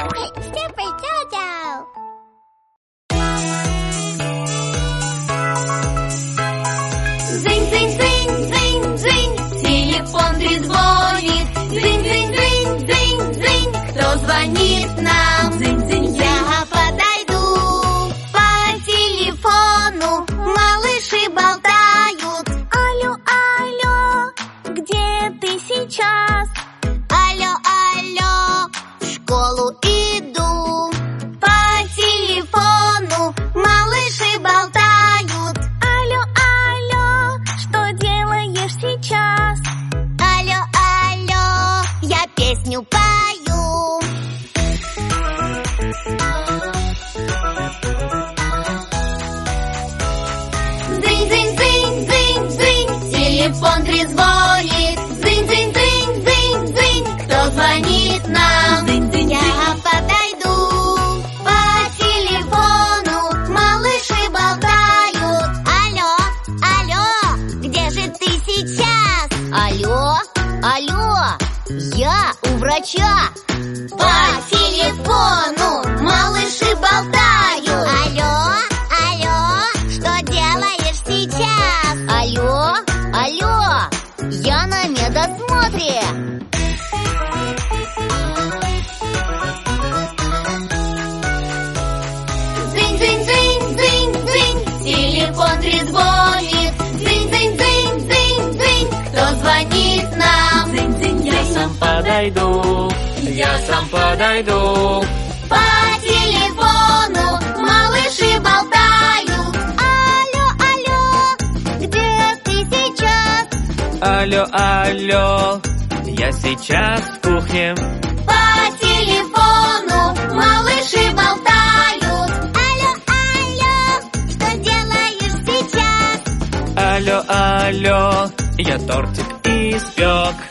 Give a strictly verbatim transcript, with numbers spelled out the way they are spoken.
Степа и Тётя. Дзынь, дзынь, дзынь, дзынь, дзынь, телефон трезвонит. Дзынь, дзынь, дзынь, дзынь, дзынь, кто звонит нам? Дзынь, дзынь, я подойду по телефону, малыши болтают. Алло, алло, где ты сейчас? Алло, алло, в школу иду. По телефону малыши болтают. Алло, алло, что делаешь сейчас? Алло, алло, я песню пою. Дзынь, дзынь, дзынь, дзынь, дзынь, телефон трезвонит. Дзынь, дзынь, дзынь, дзынь, дзынь, кто звонит нам? Дзынь, дзынь, я подойду по телефону, малыши болтают. Алло, алло, где же ты сейчас? Алло, алло, я у врача. По телефону малыши болтают. Алло, алло, что делаешь сейчас? Алло, алло, я на медосмотре. Дзынь, дзынь, дзынь, дзынь, дзынь, телефон трезвонит. Дзынь, дзынь, дзынь, дзынь, дзынь, кто звонит нам? Дзынь, дзынь, я сам подойду. Я сам подойду. По телефону малыши болтают. Алло, алло, где ты сейчас? Алло, алло, я сейчас в кухне. По телефону малыши болтают. Алло, алло, что делаешь сейчас? Алло, алло, я тортик испек.